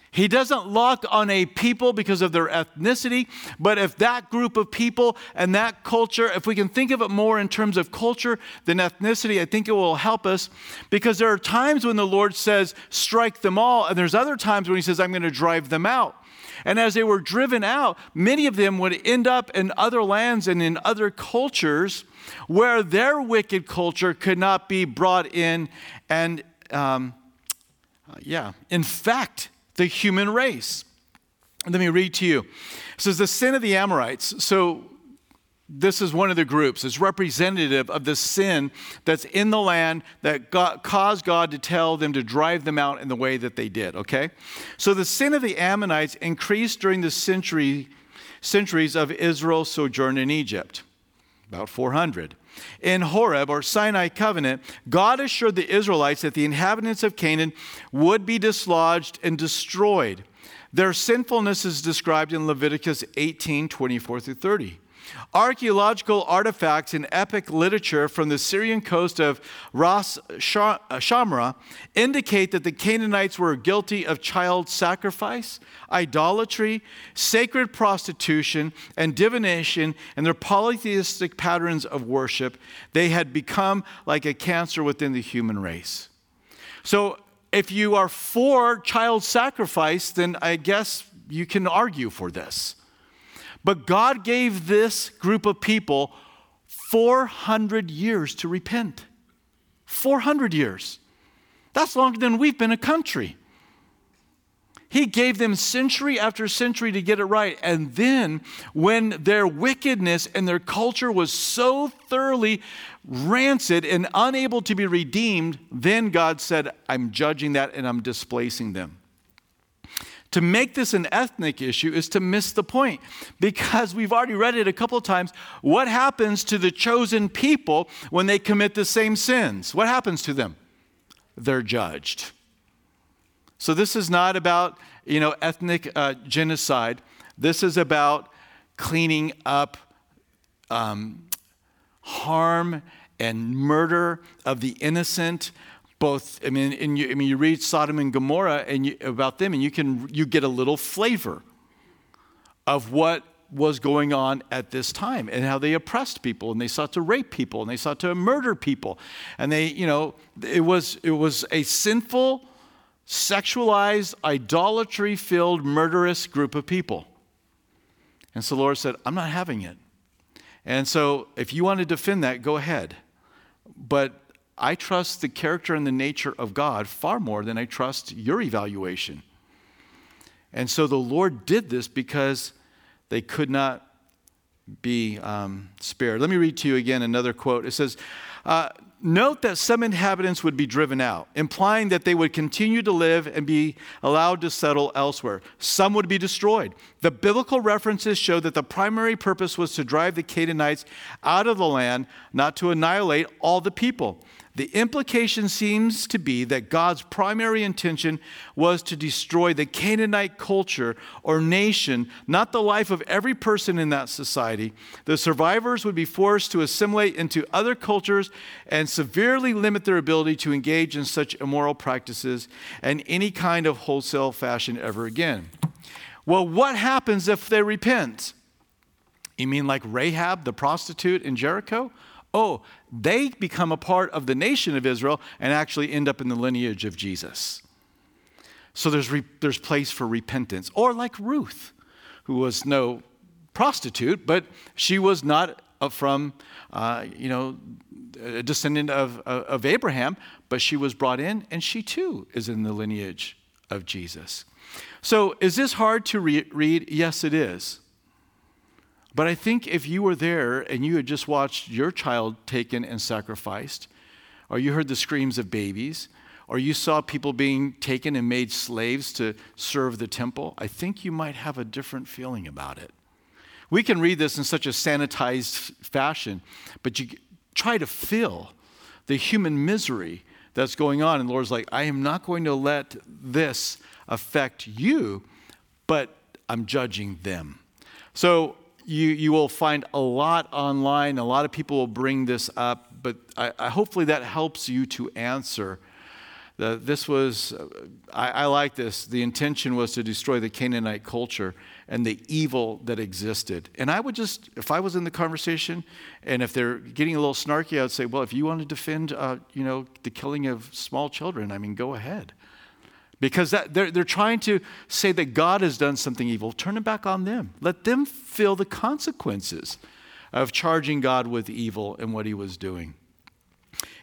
He doesn't lock on a people because of their ethnicity, but if that group of people and that culture, if we can think of it more in terms of culture than ethnicity, I think it will help us, because there are times when the Lord says, strike them all, and there's other times when he says, I'm going to drive them out. And as they were driven out, many of them would end up in other lands and in other cultures where their wicked culture could not be brought in and, infect the human race. Let me read to you. It says, the sin of the Amorites. So this is one of the groups. It's representative of the sin that's in the land that caused God to tell them to drive them out in the way that they did, okay? So the sin of the Ammonites increased during the centuries of Israel's sojourn in Egypt, about 400. In Horeb, or Sinai covenant, God assured the Israelites that the inhabitants of Canaan would be dislodged and destroyed. Their sinfulness is described in Leviticus 18:24-30. Archaeological artifacts and epic literature from the Syrian coast of Ras Shamra indicate that the Canaanites were guilty of child sacrifice, idolatry, sacred prostitution, and divination, and their polytheistic patterns of worship. They had become like a cancer within the human race. So if you are for child sacrifice, then I guess you can argue for this. But God gave this group of people 400 years to repent. 400 years. That's longer than we've been a country. He gave them century after century to get it right. And then when their wickedness and their culture was so thoroughly rancid and unable to be redeemed, then God said, I'm judging that and I'm displacing them. To make this an ethnic issue is to miss the point, because we've already read it a couple of times. What happens to the chosen people when they commit the same sins? What happens to them? They're judged. So this is not about, ethnic genocide. This is about cleaning up harm and murder of the innocent. You read Sodom and Gomorrah about them, and you get a little flavor of what was going on at this time and how they oppressed people, and they sought to rape people, and they sought to murder people, and they, it was a sinful, sexualized, idolatry-filled, murderous group of people. And so the Lord said, "I'm not having it." And so if you want to defend that, go ahead, but I trust the character and the nature of God far more than I trust your evaluation. And so the Lord did this because they could not be spared. Let me read to you again another quote. It says, note that some inhabitants would be driven out, implying that they would continue to live and be allowed to settle elsewhere. Some would be destroyed. The biblical references show that the primary purpose was to drive the Canaanites out of the land, not to annihilate all the people. The implication seems to be that God's primary intention was to destroy the Canaanite culture or nation, not the life of every person in that society. The survivors would be forced to assimilate into other cultures and severely limit their ability to engage in such immoral practices and any kind of wholesale fashion ever again. Well, what happens if they repent? You mean like Rahab, the prostitute in Jericho? Oh, they become a part of the nation of Israel and actually end up in the lineage of Jesus. So there's place for repentance. Or like Ruth, who was no prostitute, but she was not from, a descendant of Abraham, but she was brought in, and she too is in the lineage of Jesus. So is this hard to read? Yes, it is. But I think if you were there and you had just watched your child taken and sacrificed, or you heard the screams of babies, or you saw people being taken and made slaves to serve the temple, I think you might have a different feeling about it. We can read this in such a sanitized fashion, but you try to feel the human misery that's going on. And the Lord's like, I am not going to let this affect you, but I'm judging them. So You will find a lot online. A lot of people will bring this up, but I hopefully that helps you to answer. I like this. The intention was to destroy the Canaanite culture and the evil that existed. And I would just, if I was in the conversation, and if they're getting a little snarky, I would say, well, if you want to defend, the killing of small children, go ahead. Because they're trying to say that God has done something evil. Turn it back on them. Let them feel the consequences of charging God with evil and what he was doing.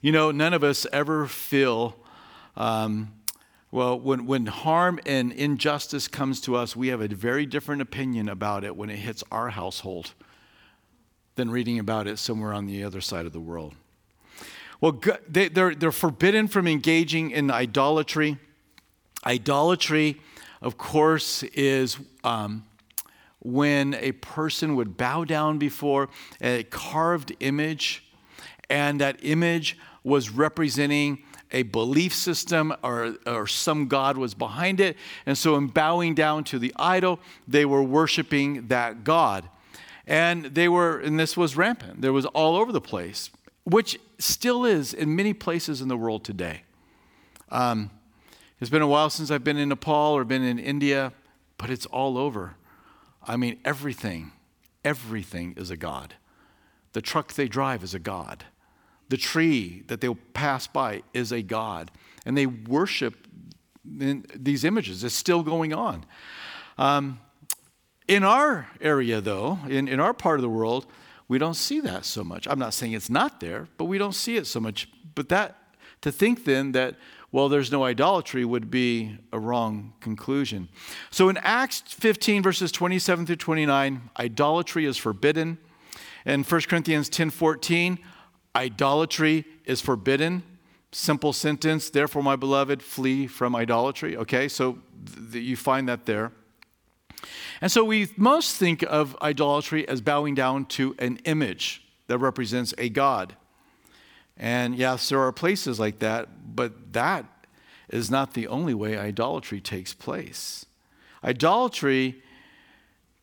None of us ever feel, when harm and injustice comes to us, we have a very different opinion about it when it hits our household than reading about it somewhere on the other side of the world. Well, they're forbidden from engaging in idolatry. Idolatry, of course, is when a person would bow down before a carved image, and that image was representing a belief system or some god was behind it. And so in bowing down to the idol, they were worshiping that god. And this was rampant. There was all over the place, which still is in many places in the world today. It's been a while since I've been in Nepal or been in India, but it's all over. I mean, everything is a god. The truck they drive is a god. The tree that they'll pass by is a god. And they worship these images. It's still going on. In our area, though, in our part of the world, we don't see that so much. I'm not saying it's not there, but we don't see it so much. But to think then that, well, there's no idolatry would be a wrong conclusion. So in Acts 15, verses 27 through 29, idolatry is forbidden. In 1 Corinthians 10:14, idolatry is forbidden. Simple sentence, therefore, my beloved, flee from idolatry. Okay, so you find that there. And so we most think of idolatry as bowing down to an image that represents a god. And yes, there are places like that, but that is not the only way idolatry takes place. Idolatry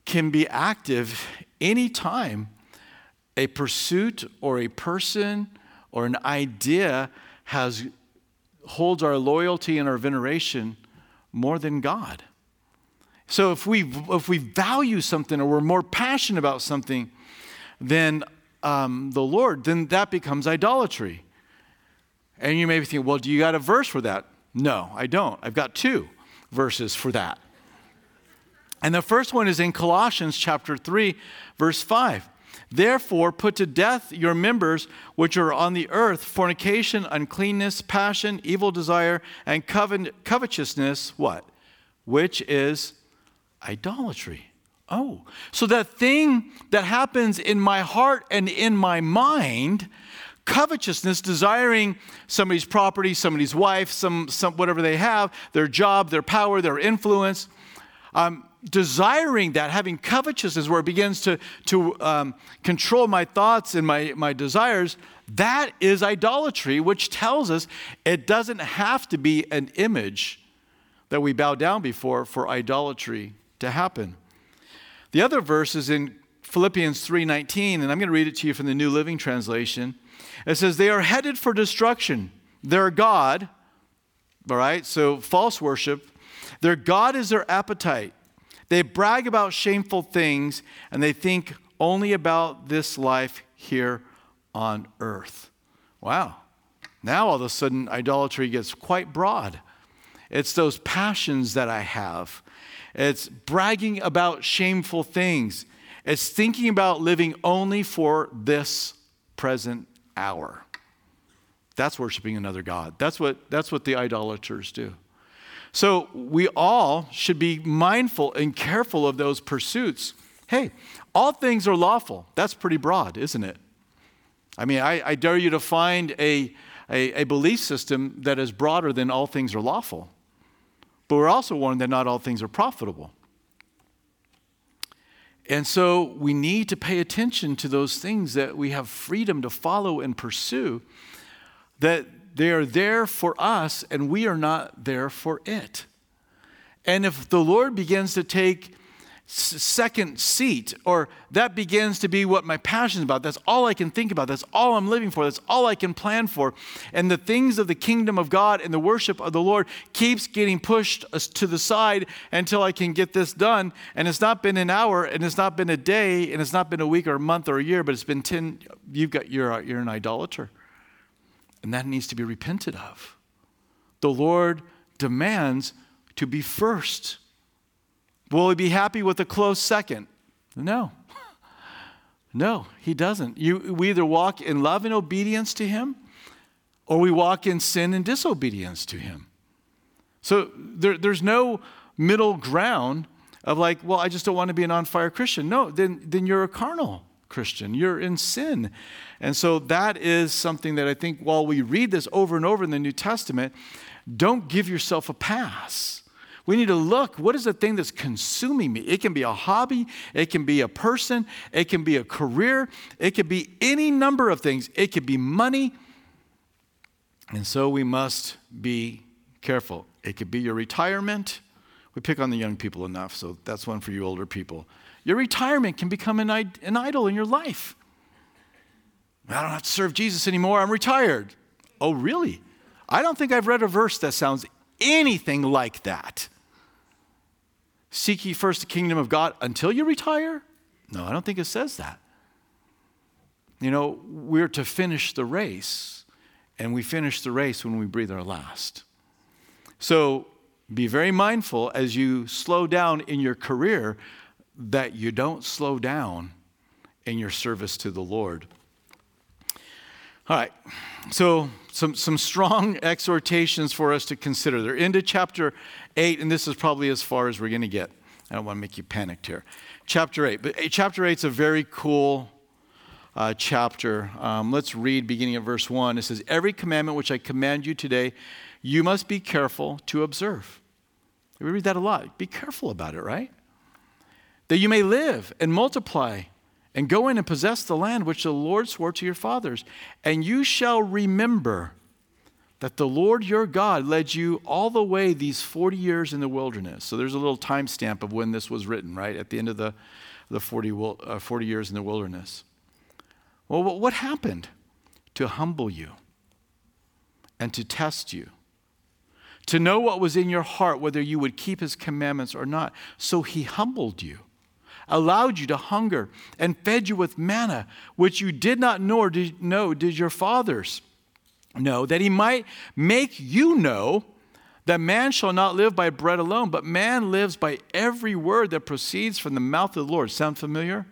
can be active any time a pursuit or a person or an idea holds our loyalty and our veneration more than God. So if we value something or we're more passionate about something than the Lord, then that becomes idolatry. And you may be thinking, well, do you got a verse for that? No, I don't. I've got two verses for that. And the first one is in Colossians chapter 3, verse 5. Therefore, put to death your members which are on the earth, fornication, uncleanness, passion, evil desire, and covetousness, what? Which is idolatry. Oh, so that thing that happens in my heart and in my mind, covetousness, desiring somebody's property, somebody's wife, some whatever they have, their job, their power, their influence, desiring that, having covetousness where it begins to control my thoughts and my desires, that is idolatry, which tells us it doesn't have to be an image that we bow down before for idolatry to happen. The other verse is in Philippians 3:19, and I'm going to read it to you from the New Living Translation. It says, they are headed for destruction. Their God, all right, so false worship, their God is their appetite. They brag about shameful things, and they think only about this life here on earth. Wow. Now all of a sudden, idolatry gets quite broad. It's those passions that I have. It's bragging about shameful things. It's thinking about living only for this present hour. That's worshiping another god. That's what the idolaters do. So we all should be mindful and careful of those pursuits. Hey, all things are lawful. That's pretty broad, isn't it? I mean, I dare you to find a belief system that is broader than all things are lawful. But we're also warned that not all things are profitable. And so we need to pay attention to those things that we have freedom to follow and pursue, that they are there for us and we are not there for it. And if the Lord begins to take second seat, or that begins to be what my passion is about, that's all I can think about, that's all I'm living for, that's all I can plan for, and the things of the kingdom of God and the worship of the Lord keeps getting pushed to the side until I can get this done, and it's not been an hour, and it's not been a day, and it's not been a week or a month or a year, but it's been 10, you're an idolater. And that needs to be repented of. The Lord demands to be first. Will he be happy with a close second? No. No, he doesn't. We either walk in love and obedience to him, or we walk in sin and disobedience to him. So there's no middle ground of like, well, I just don't want to be an on-fire Christian. No, then you're a carnal Christian. You're in sin. And so that is something that I think while we read this over and over in the New Testament, don't give yourself a pass. We need to look, what is the thing that's consuming me? It can be a hobby. It can be a person. It can be a career. It could be any number of things. It could be money. And so we must be careful. It could be your retirement. We pick on the young people enough, so that's one for you older people. Your retirement can become an idol in your life. I don't have to serve Jesus anymore. I'm retired. Oh, really? I don't think I've read a verse that sounds anything like that. Seek ye first the kingdom of God until you retire? No, I don't think it says that. You know, we're to finish the race, and we finish the race when we breathe our last. So be very mindful as you slow down in your career that you don't slow down in your service to the Lord. All right, so some strong exhortations for us to consider. They're into chapter 8, and this is probably as far as we're going to get. I don't want to make you panicked here. Chapter 8, but chapter 8 is a very cool chapter. Let's read beginning at verse 1. It says, "Every commandment which I command you today, you must be careful to observe." We read that a lot. Be careful about it, right? "That you may live and multiply and go in and possess the land which the Lord swore to your fathers. And you shall remember that the Lord your God led you all the way these 40 years in the wilderness." So there's a little timestamp of when this was written, right? At the end of the 40 years in the wilderness. Well, what happened? To humble you and to test you, to know what was in your heart, whether you would keep his commandments or not. So he humbled you, allowed you to hunger, and fed you with manna, which you did not know did your fathers know, that he might make you know that man shall not live by bread alone, but man lives by every word that proceeds from the mouth of the Lord. Sound familiar?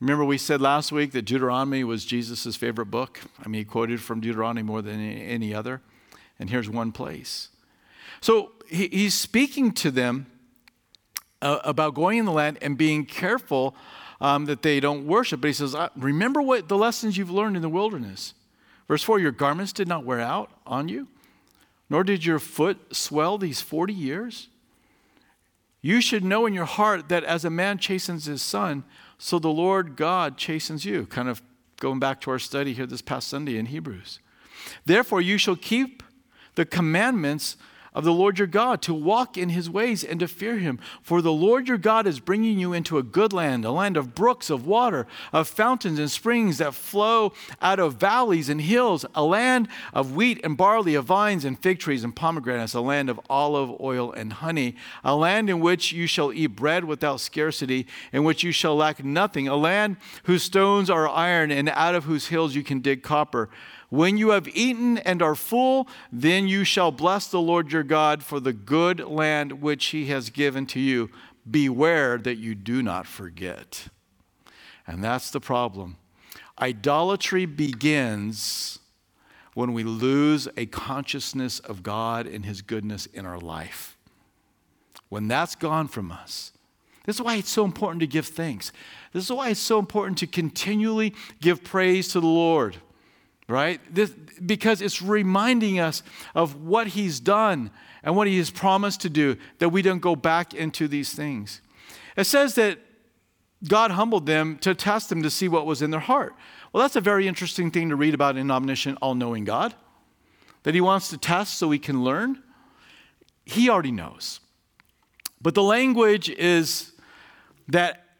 Remember we said last week that Deuteronomy was Jesus' favorite book. I mean, he quoted from Deuteronomy more than any other. And here's one place. So he's speaking to them about going in the land and being careful that they don't worship. But he says, remember what the lessons you've learned in the wilderness. Verse 4, "Your garments did not wear out on you, nor did your foot swell these 40 years. You should know in your heart that as a man chastens his son, so the Lord God chastens you." Kind of going back to our study here this past Sunday in Hebrews. "Therefore you shall keep the commandments of the Lord your God, to walk in his ways and to fear him. For the Lord your God is bringing you into a good land, a land of brooks, of water, of fountains and springs that flow out of valleys and hills, a land of wheat and barley, of vines and fig trees and pomegranates, a land of olive oil and honey, a land in which you shall eat bread without scarcity, in which you shall lack nothing, a land whose stones are iron and out of whose hills you can dig copper. When you have eaten and are full, then you shall bless the Lord your God for the good land which he has given to you. Beware that you do not forget." And that's the problem. Idolatry begins when we lose a consciousness of God and his goodness in our life. When that's gone from us. This is why it's so important to give thanks. This is why it's so important to continually give praise to the Lord. Right? Because it's reminding us of what he's done and what he has promised to do, that we don't go back into these things. It says that God humbled them to test them to see what was in their heart. Well, that's a very interesting thing to read about in omniscient, all-knowing God, that he wants to test so we can learn. He already knows. But the language is that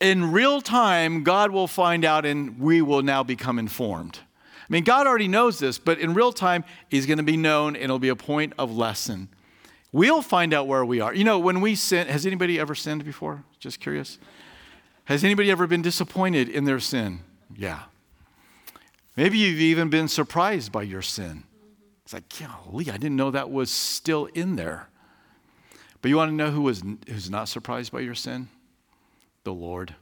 in real time, God will find out and we will now become informed. I mean, God already knows this, but in real time, he's going to be known, and it'll be a point of lesson. We'll find out where we are. You know, when we sin, has anybody ever sinned before? Just curious. Has anybody ever been disappointed in their sin? Yeah. Maybe you've even been surprised by your sin. It's like, golly, I didn't know that was still in there. But you want to know who's not surprised by your sin? The Lord.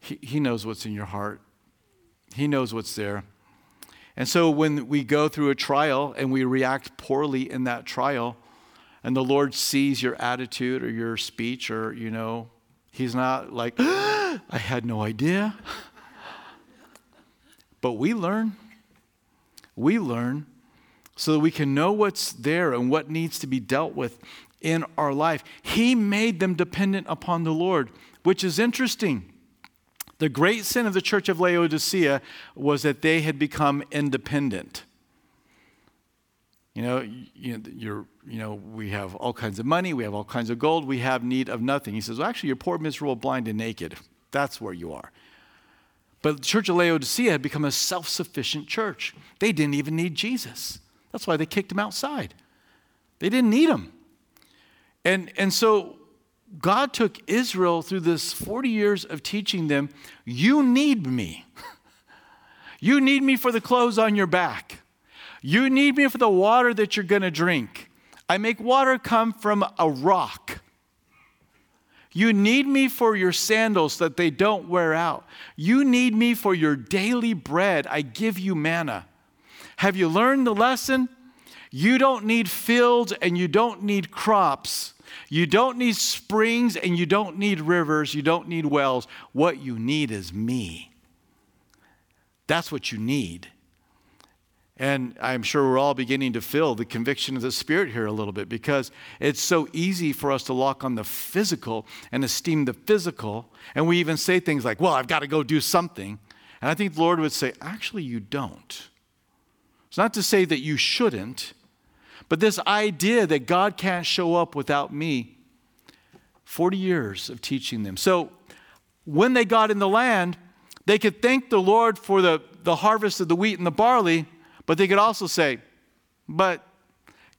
He knows what's in your heart. He knows what's there. And so when we go through a trial and we react poorly in that trial, and the Lord sees your attitude or your speech, or, you know, he's not like, I had no idea. But we learn so that we can know what's there and what needs to be dealt with in our life. He made them dependent upon the Lord, which is interesting. The great sin of the church of Laodicea was that they had become independent. We have all kinds of money, we have all kinds of gold, we have need of nothing. He says, well, actually, you're poor, miserable, blind, and naked. That's where you are. But the church of Laodicea had become a self-sufficient church. They didn't even need Jesus. That's why they kicked him outside. They didn't need him. And so God took Israel through this 40 years of teaching them, you need me. You need me for the clothes on your back. You need me for the water that you're going to drink. I make water come from a rock. You need me for your sandals that they don't wear out. You need me for your daily bread. I give you manna. Have you learned the lesson? You don't need fields and you don't need crops. You don't need springs and you don't need rivers. You don't need wells. What you need is me. That's what you need. And I'm sure we're all beginning to feel the conviction of the Spirit here a little bit, because it's so easy for us to lock on the physical and esteem the physical. And we even say things like, well, I've got to go do something. And I think the Lord would say, actually, you don't. It's not to say that you shouldn't, but this idea that God can't show up without me, 40 years of teaching them. So when they got in the land, they could thank the Lord for the harvest of the wheat and the barley, but they could also say, but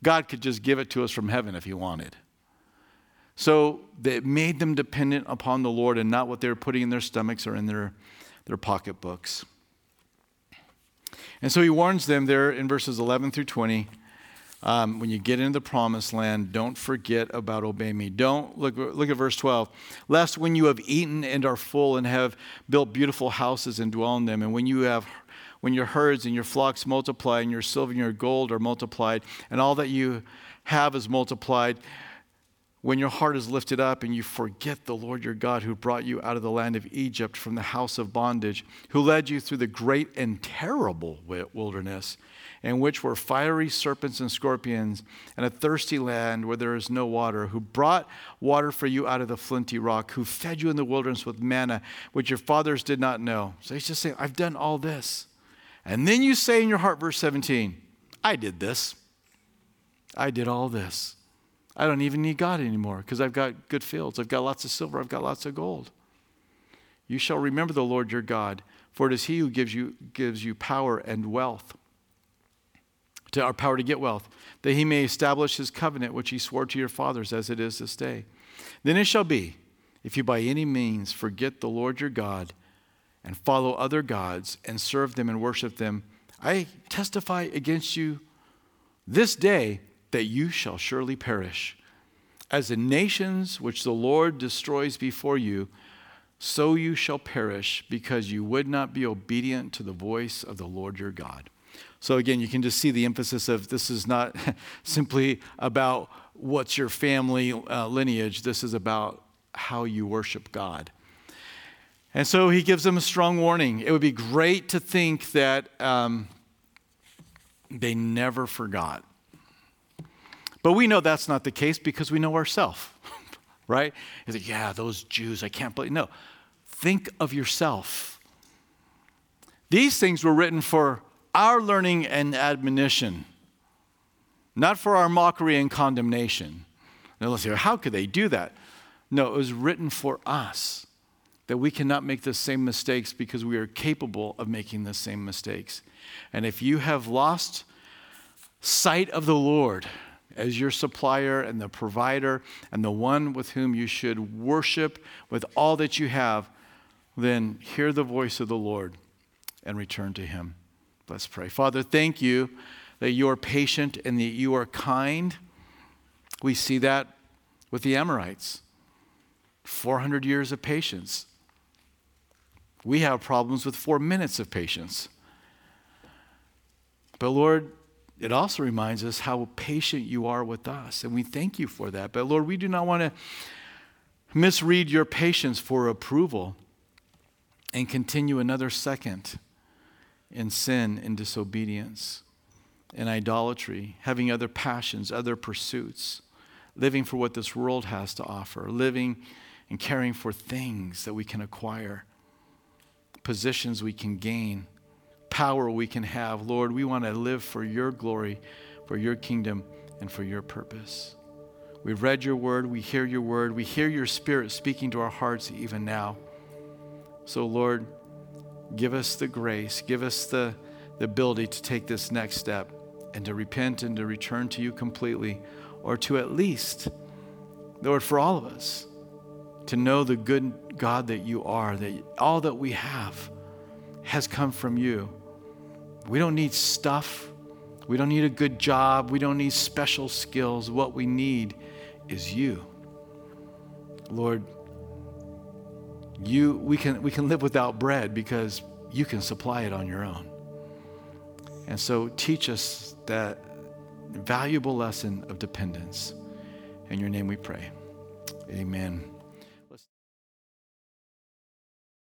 God could just give it to us from heaven if he wanted. So it made them dependent upon the Lord and not what they were putting in their stomachs or in their pocketbooks. And so he warns them there in verses 11 through 20, when you get into the promised land, don't forget about obey me. Don't look at verse 12. Lest when you have eaten and are full and have built beautiful houses and dwell in them, and when your herds and your flocks multiply and your silver and your gold are multiplied and all that you have is multiplied, when your heart is lifted up and you forget the Lord your God who brought you out of the land of Egypt from the house of bondage, who led you through the great and terrible wilderness, in which were fiery serpents and scorpions, and a thirsty land where there is no water, who brought water for you out of the flinty rock, who fed you in the wilderness with manna, which your fathers did not know. So he's just saying, I've done all this. And then you say in your heart, verse 17, I did this. I did all this. I don't even need God anymore because I've got good fields. I've got lots of silver. I've got lots of gold. You shall remember the Lord your God, for it is he who gives you power and wealth, our power to get wealth, that he may establish his covenant, which he swore to your fathers as it is this day. Then it shall be, if you by any means forget the Lord your God and follow other gods and serve them and worship them, I testify against you this day that you shall surely perish. As the nations which the Lord destroys before you, so you shall perish, because you would not be obedient to the voice of the Lord your God. So again, you can just see the emphasis of this is not simply about what's your family lineage. This is about how you worship God. And so he gives them a strong warning. It would be great to think that they never forgot. But we know that's not the case because we know ourselves, right? He's like, yeah, those Jews, I can't believe. No, think of yourself. These things were written for our learning and admonition, not for our mockery and condemnation. Now let's hear, how could they do that? No, it was written for us, that we cannot make the same mistakes because we are capable of making the same mistakes. And if you have lost sight of the Lord as your supplier and the provider and the one with whom you should worship with all that you have, then hear the voice of the Lord and return to him. Let's pray. Father, thank you that you are patient and that you are kind. We see that with the Amorites. 400 years of patience. We have problems with 4 minutes of patience. But Lord, it also reminds us how patient you are with us, and we thank you for that. But Lord, we do not want to misread your patience for approval. and continue another second in sin and disobedience and idolatry, having other passions, other pursuits, living for what this world has to offer, living and caring for things that we can acquire, positions we can gain, power we can have. Lord, we want to live for your glory, for your kingdom, and for your purpose. We've read your word. We hear your word. We hear your Spirit speaking to our hearts even now. So, Lord, give us the grace. Give us the ability to take this next step and to repent and to return to you completely, or to at least, Lord, for all of us, to know the good God that you are, that all that we have has come from you. We don't need stuff. We don't need a good job. We don't need special skills. What we need is you. Lord, we can live without bread because you can supply it on your own. And so teach us that valuable lesson of dependence. In your name we pray. Amen.